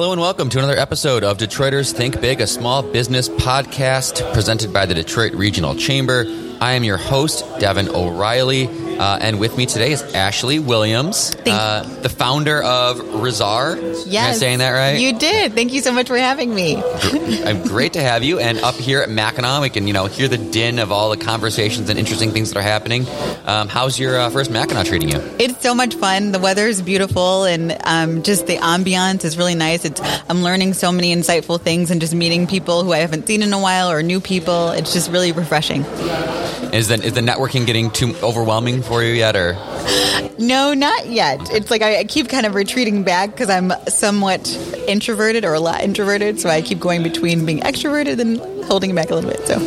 Hello and welcome to another episode of Detroiters Think Big, a small business podcast presented by the Detroit Regional Chamber. I am your host, Devin O'Reilly, and with me today is Ashley Williams, the founder of Rizar. Yes. Am I saying that right? You did. Thank you so much for having me. Great to have you. And up here at Mackinac, we can hear the din of all the conversations and interesting things that are happening. How's your first Mackinac treating you? It's so much fun. The weather is beautiful, and just the ambiance is really nice. I'm learning so many insightful things and just meeting people who I haven't seen in a while or new people. It's just really refreshing. Is the networking getting too overwhelming for you yet, or? No, not yet. It's like I keep kind of retreating back because I'm somewhat introverted or a lot introverted, so I keep going between being extroverted and holding back a little bit. So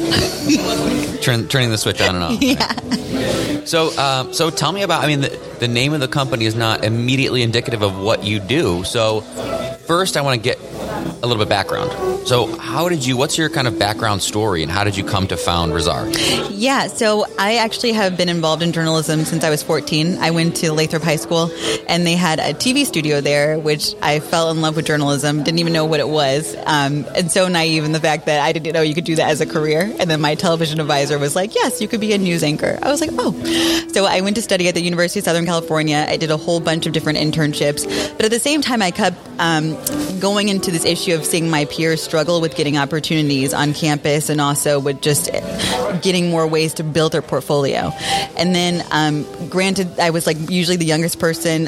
turning the switch on and off. Yeah. Right? So tell me about. I mean, the name of the company is not immediately indicative of what you do. So first, I want to get a little bit of background. So what's your kind of background story, and how did you come to found Rezar? Yeah, so I actually have been involved in journalism since I was 14. I went to Lathrop High School, and they had a TV studio there, which I fell in love with journalism, didn't even know what it was, and so naive in the fact that I didn't know you could do that as a career. And then my television advisor was like, yes, you could be a news anchor. I was like, oh. So I went to study at the University of Southern California. I did a whole bunch of different internships, but at the same time, I kept going into this issue of seeing my peers struggle with getting opportunities on campus and also with just getting more ways to build their portfolio. And then, granted, I was usually the youngest person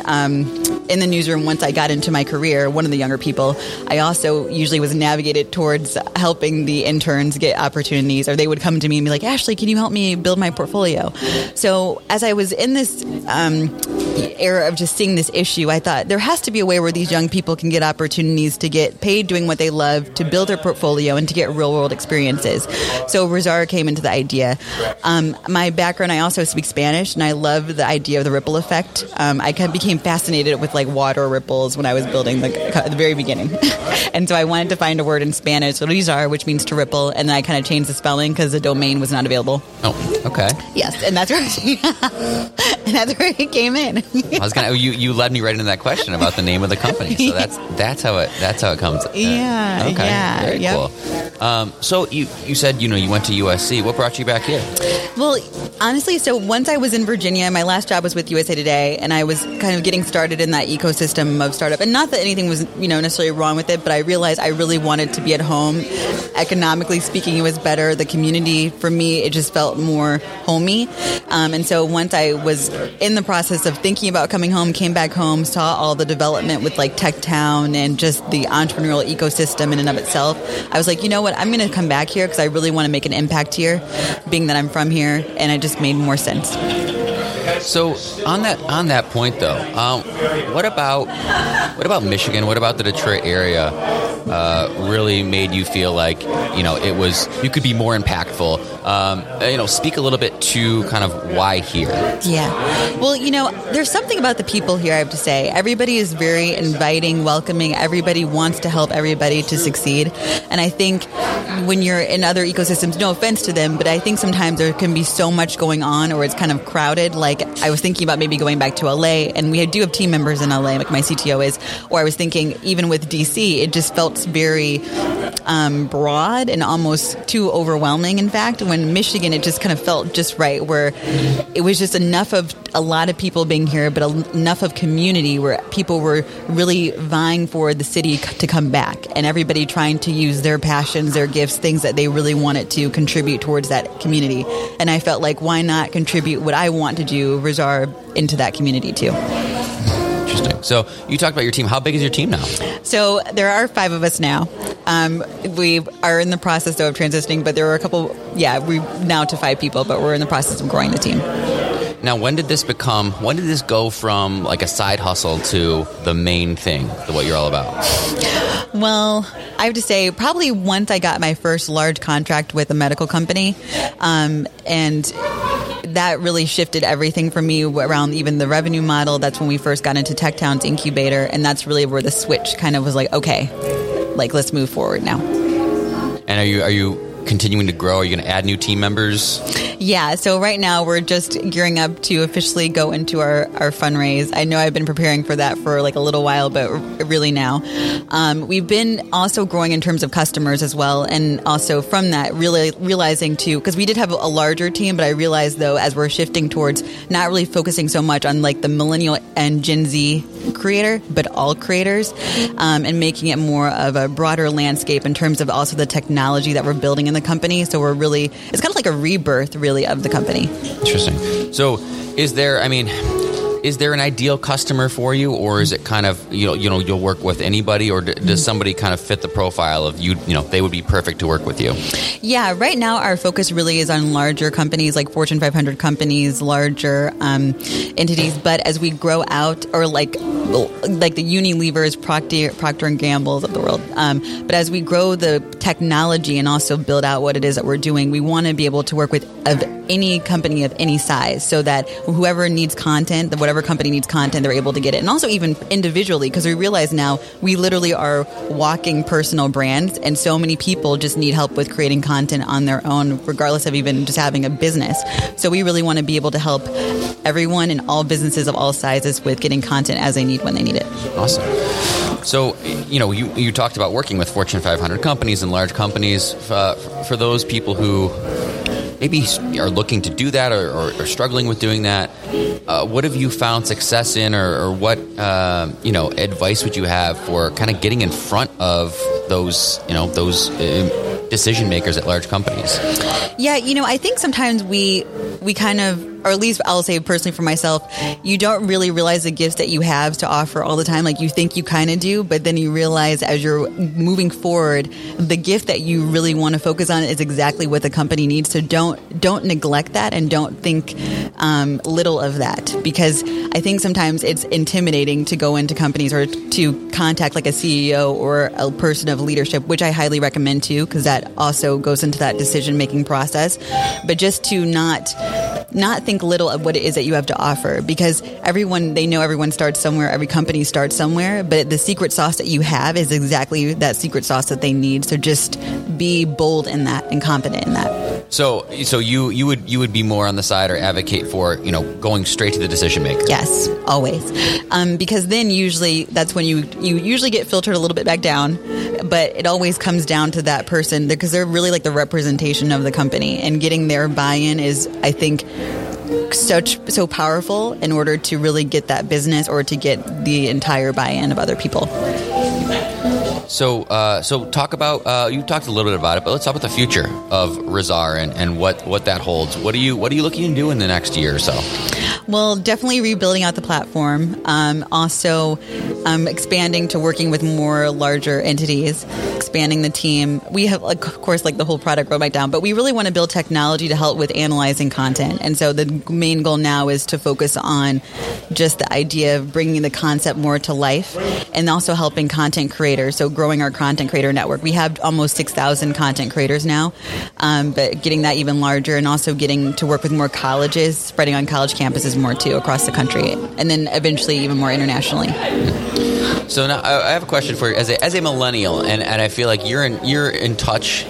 in the newsroom once I got into my career, one of the younger people. I also usually was navigated towards helping the interns get opportunities, or they would come to me and be like, Ashley, can you help me build my portfolio? So as I was in this era of just seeing this issue, I thought there has to be a way where these young people can get opportunities to get paid doing what they love, to build their portfolio, and to get real world experiences. So Rezar came into the idea. My background, I also speak Spanish, and I love the idea of the ripple effect. I became fascinated with water ripples when I was building the very beginning. And so I wanted to find a word in Spanish, Rezar, which means to ripple, and then I kind of changed the spelling because the domain was not available. Oh, okay. Yes, and that's right. And that's where it came in. I was you led me right into that question about the name of the company. So that's how it comes. Yeah. Okay. Yeah, very cool. So you said you went to USC. What brought you back here? Well, honestly, so once I was in Virginia, my last job was with USA Today, and I was kind of getting started in that ecosystem of startup. And not that anything was necessarily wrong with it, but I realized I really wanted to be at home. Economically speaking, it was better. The community for me, it just felt more homey. And so once I was in the process of thinking about coming home, came back home, saw all the development with Tech Town and just the entrepreneurial ecosystem in and of itself, I was like, you know what, I'm going to come back here because I really want to make an impact here, being that I'm from here, and it just made more sense. So on that point though, what about Michigan? What about the Detroit area really made you feel like you could be more impactful? Speak a little bit to kind of why here. Yeah. Well, there's something about the people here, I have to say. Everybody is very inviting, welcoming. Everybody wants to help everybody to succeed. And I think when you're in other ecosystems, no offense to them, but I think sometimes there can be so much going on, or it's kind of crowded. I was thinking about maybe going back to LA, and we do have team members in LA, like my CTO is, or I was thinking even with DC, it just felt very broad and almost too overwhelming, in fact. When Michigan, it just kind of felt just right, where it was just enough of a lot of people being here, but enough of community where people were really vying for the city to come back, and everybody trying to use their passions, their gifts, things that they really wanted to contribute towards that community. And I felt like, why not contribute what I want to do, Rezar, into that community too. Interesting. So you talked about your team. How big is your team now? So there are 5 of us now. We are in the process though of transitioning, but there were a couple. Yeah, we now to 5 people, but we're in the process of growing the team. Now, when did this go from a side hustle to the main thing, what you're all about? Well, I have to say, probably once I got my first large contract with a medical company, and that really shifted everything for me around even the revenue model. That's when we first got into Tech Town's incubator, and that's really where the switch kind of was okay, let's move forward now. And are you continuing to grow? Are you going to add new team members? Yeah, so right now we're just gearing up to officially go into our fundraise. I know I've been preparing for that for like a little while, but really now. We've been also growing in terms of customers as well, and also from that really realizing too, because we did have a larger team, but I realized though as we're shifting towards not really focusing so much on like the millennial and Gen Z creator, but all creators, and making it more of a broader landscape in terms of also the technology that we're building in the company. So we're really, it's kind of like a rebirth really of the company. Interesting. So is there an ideal customer for you, or is it kind of, you know, you'll work with anybody, or does somebody kind of fit the profile of you know, they would be perfect to work with you? Yeah, right now our focus really is on larger companies like Fortune 500 companies, larger entities. But as we grow out, or like the Unilevers, Procter and Gambles of the world. But as we grow the technology and also build out what it is that we're doing, we want to be able to work with of any company of any size, so that whoever needs content, whatever company needs content, they're able to get it. And also even individually, because we realize now we literally are walking personal brands, and so many people just need help with creating content on their own, regardless of even just having a business. So we really want to be able to help everyone in all businesses of all sizes with getting content as they need when they need it. Awesome. So, you know, you talked about working with Fortune 500 companies and large companies. For those people who maybe are looking to do that, or struggling with doing that, what have you found success in, or what advice would you have for kind of getting in front of those decision makers at large companies? Yeah, you know, I think sometimes we kind of, or at least I'll say personally for myself, you don't really realize the gifts that you have to offer all the time. Like you think you kind of do, but then you realize as you're moving forward, the gift that you really want to focus on is exactly what the company needs. So don't neglect that, and don't think little of that, because I think sometimes it's intimidating to go into companies or to contact like a CEO or a person of leadership, which I highly recommend too, because that also goes into that decision-making process. But just to not think little of what it is that you have to offer, because everyone starts somewhere, every company starts somewhere, but the secret sauce that you have is exactly that secret sauce that they need. So just be bold in that and confident in that. So you would be more on the side, or advocate for, you know, going straight to the decision maker. Yes, always. Because then usually that's when you usually get filtered a little bit back down, but it always comes down to that person, because they're really like the representation of the company, and getting their buy-in is, I think, so powerful in order to really get that business, or to get the entire buy-in of other people. So talk about, you talked a little bit about it, but let's talk about the future of Rezar and what that holds. What are you looking to do in the next year or so? Well, definitely rebuilding out the platform. Also, expanding to working with more larger entities, expanding the team. We have, of course, like the whole product roadmap down, but we really want to build technology to help with analyzing content. And so the main goal now is to focus on just the idea of bringing the concept more to life, and also helping content creators. So growing our content creator network. We have almost 6,000 content creators now, but getting that even larger, and also getting to work with more colleges, spreading on college campuses more too across the country, and then eventually even more internationally. So now I have a question for you as a millennial, and I feel like you're in touch.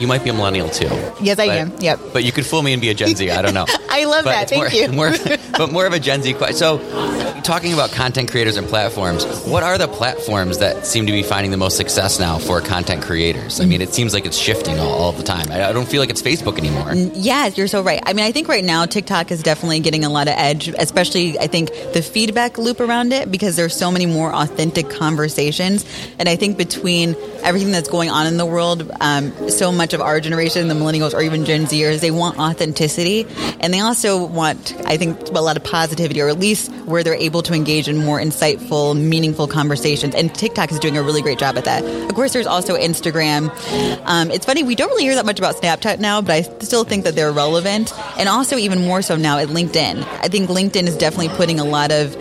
You might be a millennial too. Yes, I am. Yep. But you could fool me and be a Gen Z. I don't know. I love that. Thank you. But more of a Gen Z question. So, talking about content creators and platforms, what are the platforms that seem to be finding the most success now for content creators? I mean, it seems like it's shifting all the time. I don't feel like it's Facebook anymore. Yeah, you're so right. I mean, I think right now TikTok is definitely getting a lot of edge, especially I think the feedback loop around it, because there's so many more authentic conversations. And I think between everything that's going on in the world, so much of our generation, the millennials or even Gen Zers, they want authenticity, and they also want, I think, a lot of positivity, or at least where they're able to engage in more insightful, meaningful conversations. And TikTok is doing a really great job at that. Of course, there's also Instagram. It's funny, we don't really hear that much about Snapchat now, but I still think that they're relevant. And also even more so now at LinkedIn. I think LinkedIn is definitely putting a lot of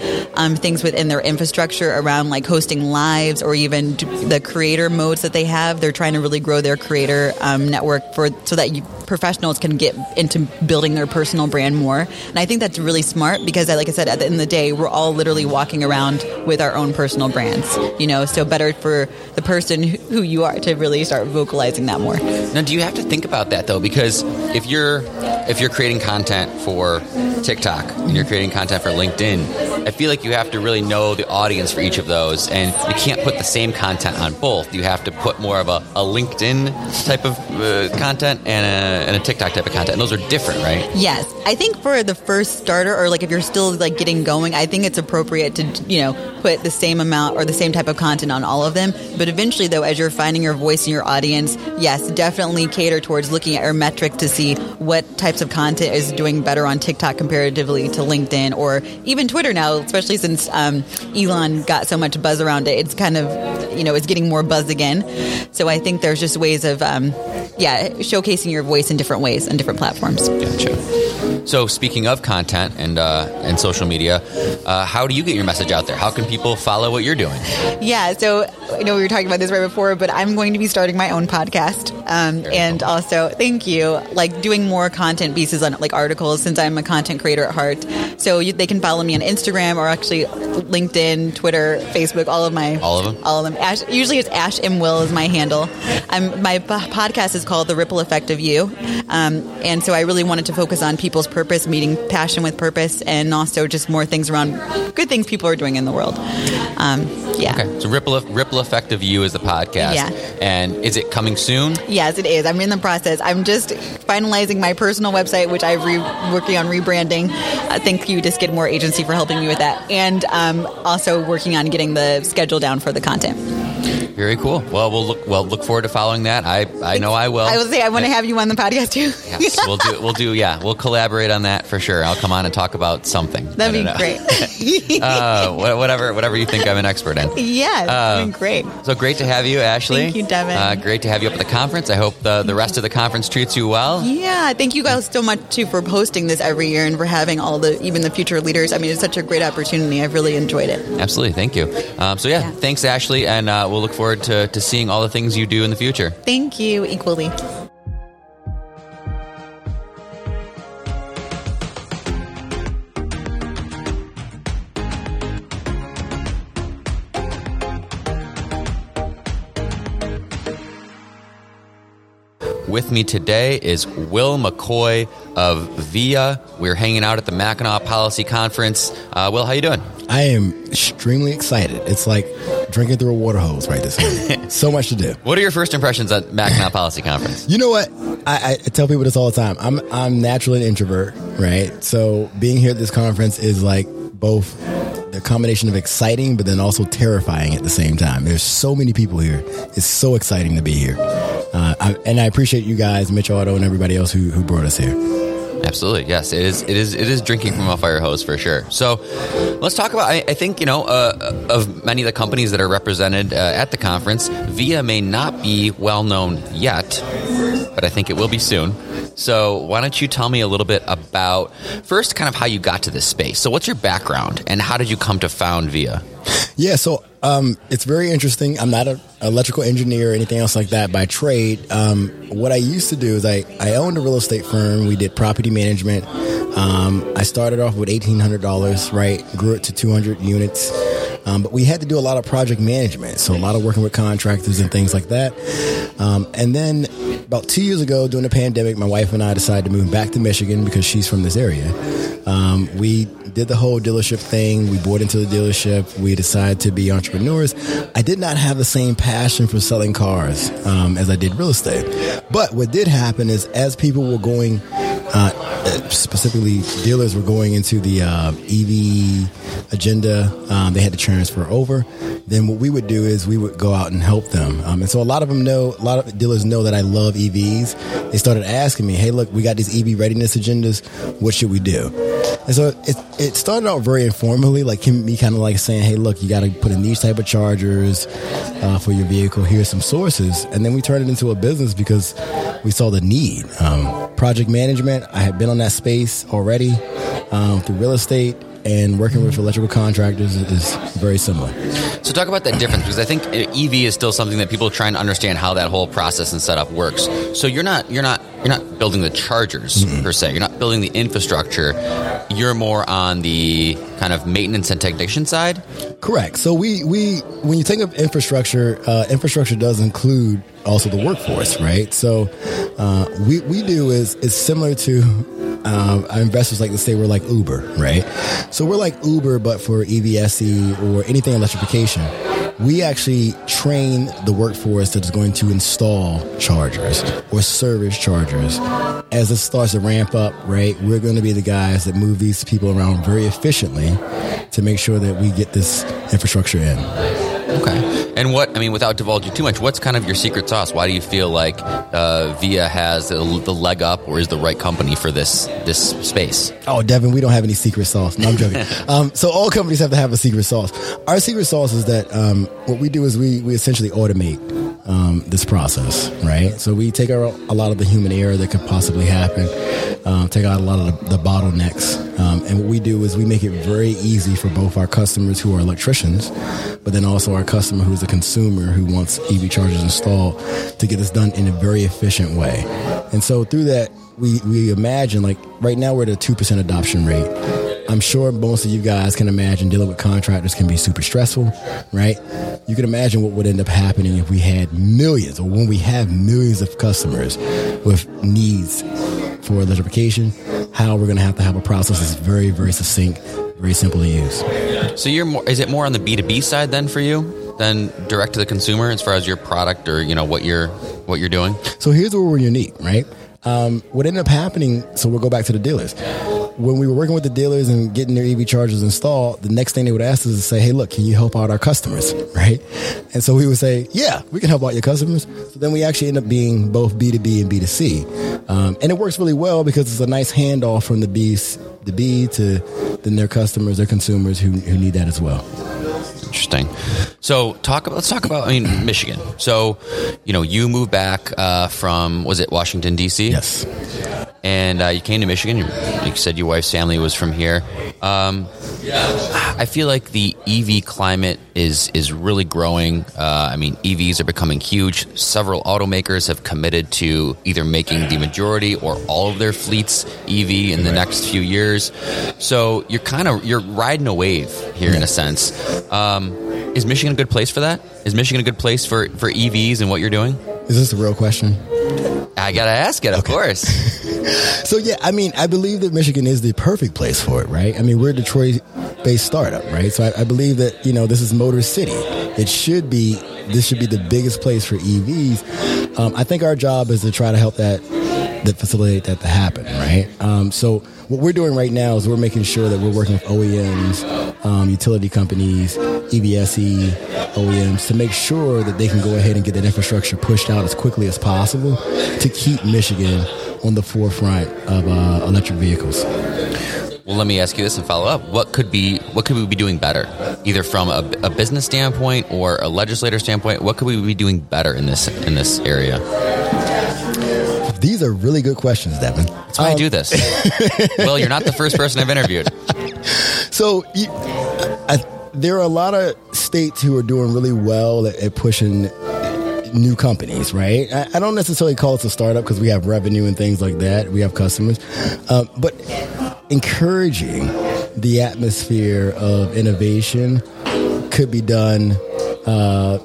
things within their infrastructure around like hosting lives, or even the creator modes that they have. They're trying to really grow their creator network so that professionals can get into building their personal brand more. And I think that's really smart because, like I said, at the end of the day, we're all literally walking around with our own personal brands, you know, so better for the person who you are to really start vocalizing that more. Now, do you have to think about that, though? Because if you're creating content for TikTok and you're creating content for LinkedIn, I feel like you have to really know the audience for each of those, and you can't put the same content on both. You have to put more of a LinkedIn type of content and a TikTok type of content. And those are different, right? Yes. I think for the first starter, or like if you're still like getting going, I think it's appropriate to, you know, put the same amount or the same type of content on all of them. But eventually, though, as you're finding your voice in your audience, yes, definitely cater towards looking at your metric to see what types of content is doing better on TikTok comparatively to LinkedIn or even Twitter now, especially since Elon got so much buzz around it. It's kind of, you know, it's getting more buzz again. So I think there's just ways of, showcasing your voice in different ways and different platforms. Gotcha. So speaking of content and social media, how do you get your message out there? How can people follow what you're doing? Yeah, so I know we were talking about this right before, but I'm going to be starting my own podcast and also, thank you, like doing more content pieces on like articles since I'm a content creator at heart. So they can follow me on Instagram or actually LinkedIn, Twitter, Facebook, all of them. Usually it's Ash M. Will is my handle. My podcast is called The Ripple Effect of You. And so I really wanted to focus on people's purpose, meeting passion with purpose, and also just more things around good things people are doing in the world. Okay. So Ripple Effect of You is the podcast. Yeah. And is it coming soon? Yes, it is. I'm in the process. I'm just finalizing my personal website, which I'm working on rebranding. Thank you to Skidmore Agency for helping me with that. And also working on getting the schedule down for the content. Very cool. Well, we'll look forward to following that. I know I will. I will say I want to have you on the podcast too. Yes, we'll do. Yeah, we'll collaborate on that for sure. I'll come on and talk about something. That'd be great. Whatever you think I'm an expert in. Yeah, that'd be great. So great to have you, Ashley. Thank you, Devin. Great to have you up at the conference. I hope the rest of the conference treats you well. Yeah, thank you guys so much too for hosting this every year and for having all the future leaders. I mean, it's such a great opportunity. I've really enjoyed it. Absolutely, thank you. Thanks, Ashley, and we'll look forward to seeing all the things you do in the future. Thank you, equally. With me today is Will McCoy of Vehya. We're hanging out at the Mackinac Policy Conference. Will, how you doing? I am extremely excited. It's like drinking through a water hose right this minute. So much to do. What are your first impressions at Mackinac Policy Conference? You know what? I tell people this all the time. I'm naturally an introvert, right? So being here at this conference is like both the combination of exciting, but then also terrifying at the same time. There's so many people here. It's so exciting to be here. And I appreciate you guys, Mitch Otto and everybody else who brought us here. Absolutely, yes. It is drinking from a fire hose for sure. So let's talk about, I think, you know, of many of the companies that are represented at the conference, Vehya may not be well known yet, but I think it will be soon. So why don't you tell me a little bit about, first, kind of how you got to this space. So what's your background and how did you come to found Vehya? Yeah, so it's very interesting. I'm not an electrical engineer or anything else like that by trade. What I used to do is I owned a real estate firm. We did property management. I started off with $1,800, right? Grew it to 200 units. But we had to do a lot of project management, so a lot of working with contractors and things like that. And then about 2 years ago, during the pandemic, my wife and I decided to move back to Michigan because she's from this area. We did the whole dealership thing. We bought into the dealership. We decided to be entrepreneurs. I did not have the same passion for selling cars as I did real estate. But what did happen is as people were going, specifically dealers were going into the EV agenda, they had to transfer over. Then what we would do is we would go out and help them. And so a lot of dealers know that I love EVs. They started asking me, hey, look, we got these EV readiness agendas. What should we do? And so it started out very informally, like me kind of like saying, hey, look, you got to put in these type of chargers for your vehicle. Here's some sources. And then we turned it into a business because we saw the need. Project management, I had been on that space already through real estate. and working with electrical contractors is very similar. So talk about that difference, because I think EV is still something that people are trying to understand how that whole process and setup works. So you're not building the chargers per se. You're not building the infrastructure. You're more on the kind of maintenance and technician side? Correct. So we when you think of infrastructure, infrastructure does include also the workforce, right? So we do is similar to our investors like to say we're like Uber, right? So we're like Uber, but for EVSE or anything electrification. We actually train the workforce that is going to install chargers or service chargers. As it starts to ramp up, right, we're going to be the guys that move these people around very efficiently to make sure that we get this infrastructure in. Okay. And without divulging too much, what's kind of your secret sauce? Why do you feel like Vehya has the leg up or is the right company for this space? Oh, Devin, we don't have any secret sauce. No, I'm joking. So all companies have to have a secret sauce. Our secret sauce is that what we do is we essentially automate this process, right? So we take out a lot of the human error that could possibly happen, take out a lot of the bottlenecks. And what we do is we make it very easy for both our customers who are electricians, but then also our customer who's a consumer who wants EV chargers installed to get this done in a very efficient way. And so through that, we imagine, like right now we're at a 2% adoption rate. I'm sure most of you guys can imagine dealing with contractors can be super stressful, right? You can imagine what would end up happening if we had millions, or when we have millions of customers with needs for electrification, how we're going to have a process that's very, very succinct, very simple to use. So is it more on the B2B side then for you than direct to the consumer as far as your product or, what you're doing? So here's where we're unique, right? What ended up happening, so we'll go back to the dealers. When we were working with the dealers and getting their EV chargers installed, the next thing they would ask us is to say, hey, look, can you help out our customers, right? And so we would say, yeah, we can help out your customers. So then we actually end up being both B2B and B2C. And it works really well because it's a nice handoff from the B to then their customers, their consumers who need that as well. Interesting. So let's talk about Michigan. So, you moved back from, was it Washington, D.C.? Yes. And you came to Michigan. You said your wife's family was from here. I feel like the EV climate is really growing. EVs are becoming huge. Several automakers have committed to either making the majority or all of their fleets EV in the next few years. So you're riding a wave here in a sense. Is Michigan a good place for that? Is Michigan a good place for EVs and what you're doing? Is this a real question? I got to ask it, of course. So, yeah, I believe that Michigan is the perfect place for it, right? We're a Detroit-based startup, right? So I believe that, this is Motor City. This should be the biggest place for EVs. I think our job is to try to help that facilitate that to happen, right? So what we're doing right now is we're making sure that we're working with OEMs, utility companies, EVSE, OEMs to make sure that they can go ahead and get that infrastructure pushed out as quickly as possible to keep Michigan on the forefront of electric vehicles. Well, let me ask you this and follow up. What could we be doing better, either from a business standpoint or a legislator standpoint? What could we be doing better in this area? These are really good questions, Devin. That's why I do this. Well, you're not the first person I've interviewed. So there are a lot of states who are doing really well at pushing new companies, right? I don't necessarily call it a startup because we have revenue and things like that. We have customers. But encouraging the atmosphere of innovation could be done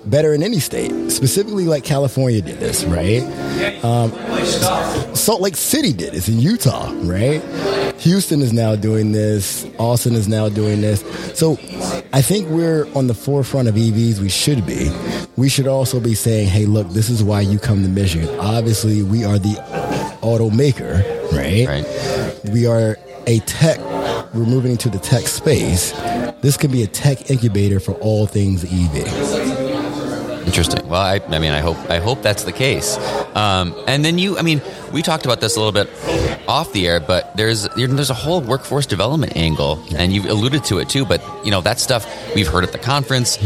better in any state, specifically like California did this, right? Salt Lake City did this in Utah, right? Houston is now doing this. Austin is now doing this. So I think we're on the forefront of EVs. We should be. We should also be saying, hey, look, this is why you come to Michigan. Obviously, we are the automaker, right? We are a tech. We're moving into the tech space. This could be a tech incubator for all things EV. Interesting. Well, I hope that's the case. And then we talked about this a little bit off the air, but there's a whole workforce development angle, and you've alluded to it too, but that stuff we've heard at the conference.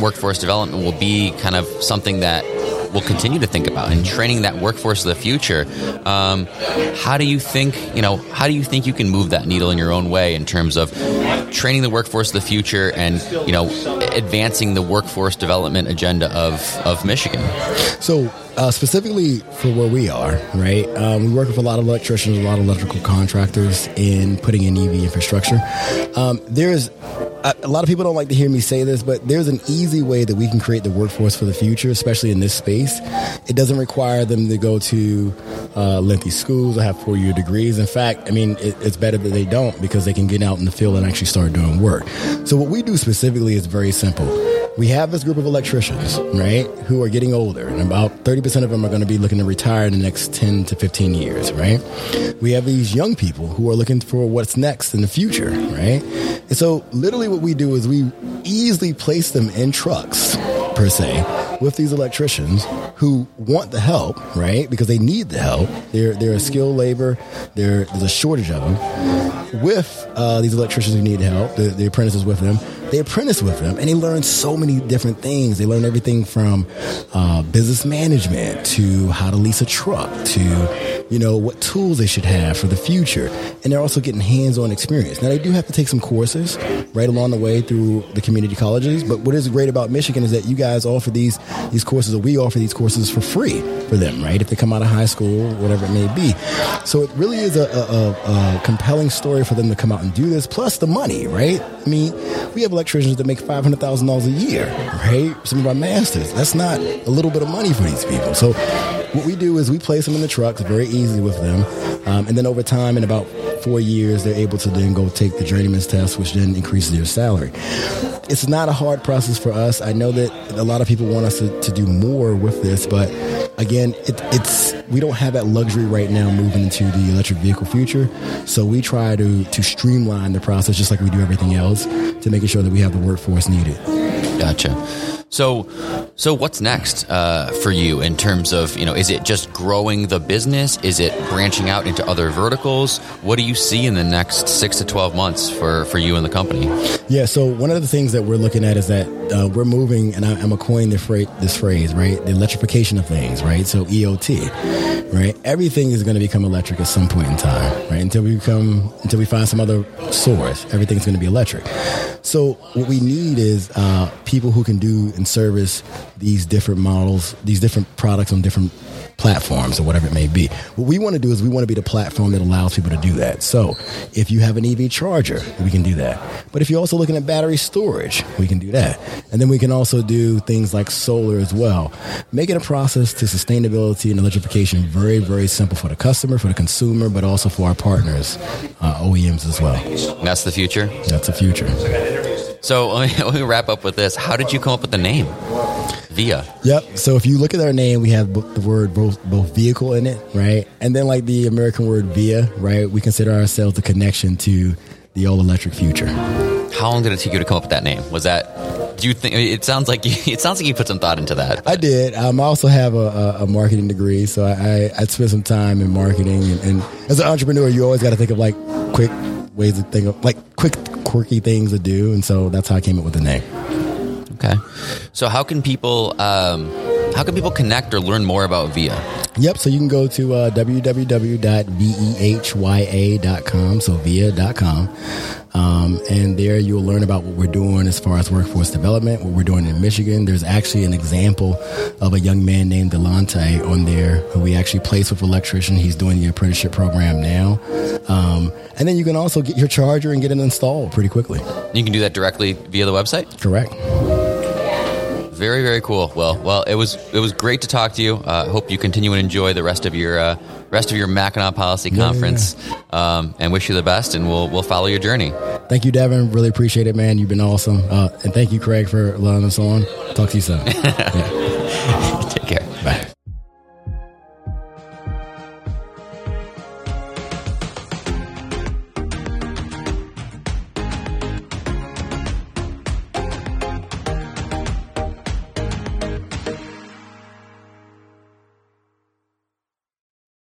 Workforce development will be kind of something that that we'll continue to think about and training that workforce of the future. How do you think you can move that needle in your own way in terms of training the workforce of the future and, you know, advancing the workforce development agenda of Michigan? So specifically for where we are, right? We work with a lot of electricians, a lot of electrical contractors in putting in EV infrastructure. A lot of people don't like to hear me say this, but there's an easy way that we can create the workforce for the future, especially in this space. It doesn't require them to go to lengthy schools or have four-year degrees. In fact, I mean, it's better that they don't, because they can get out in the field and actually start doing work. So what we do specifically is very simple. We have this group of electricians, right, who are getting older, and about 30% of them are going to be looking to retire in the next 10 to 15 years, right? We have these young people who are looking for what's next in the future, right? And so literally what we do is we easily place them in trucks, per se, with these electricians who want the help, right? Because they need the help. They're a skilled labor. There's a shortage of them. With these electricians who need help, the apprentices with them, they apprentice with them, and they learn so many different things. They learn everything from business management to how to lease a truck to, you know, what tools they should have for the future. And they're also getting hands-on experience. Now, they do have to take some courses right along the way through the community colleges, but what is great about Michigan is that you guys offer these courses, or we offer these courses for free for them, right? If they come out of high school, whatever it may be. So it really is a compelling story for them to come out and do this, plus the money, right? I mean, we have electricians that make $500,000 a year, right? Some of our masters. That's not a little bit of money for these people. So what we do is we place them in the trucks very easily with them. And then over time, in about 4 years, they're able to then go take the journeyman's test, which then increases their salary. It's not a hard process for us. I know that a lot of people want us to do more with this, but again, we don't have that luxury right now moving into the electric vehicle future. So we try to streamline the process just like we do everything else, to making sure that we have the workforce needed. Gotcha. So what's next for you in terms of, you know, is it just growing the business? Is it branching out into other verticals? What do you see in the next 6 to 12 months for you and the company? Yeah, so one of the things that we're looking at is that we're moving, and I'm going to coin this phrase, right? The electrification of things, right? So EOT, right? Everything is going to become electric at some point in time, right? Until we find some other source, everything's going to be electric. So what we need is people who can do and service these different models, these different products on different platforms or whatever it may be. What we want to do is we want to be the platform that allows people to do that. So if you have an EV charger, we can do that. But if you're also looking at battery storage, we can do that. And then we can also do things like solar as well. Making a process to sustainability and electrification very, very simple for the customer, for the consumer, but also for our partners, OEMs as well. That's the future? That's the future. So let me wrap up with this. How did you come up with the name? Vehya. Yep. So if you look at our name, we have the word both vehicle in it, right? And then like the American word Vehya, right? We consider ourselves the connection to the all-electric future. How long did it take you to come up with that name? Was that? Do you think it sounds like you put some thought into that? But. I did. I also have a marketing degree, so I spent some time in marketing. And as an entrepreneur, you always got to think of like quick ways to think of like quick quirky things to do, and so that's how I came up with the name. Okay. So how can people connect or learn more about Vehya? Yep. So you can go to www.vehya.com, so vehya.com. And there you will learn about what we're doing as far as workforce development, what we're doing in Michigan. There's actually an example of a young man named Delante on there who we actually placed with electrician. He's doing the apprenticeship program now. And then you can also get your charger and get it installed pretty quickly. You can do that directly via the website? Correct. Very, very cool. Well, it was great to talk to you. Hope you continue and enjoy the rest of your Mackinac Policy Conference, yeah. And wish you the best. And we'll follow your journey. Thank you, Devin. Really appreciate it, man. You've been awesome. And thank you, Craig, for letting us on. Talk to you soon. Yeah.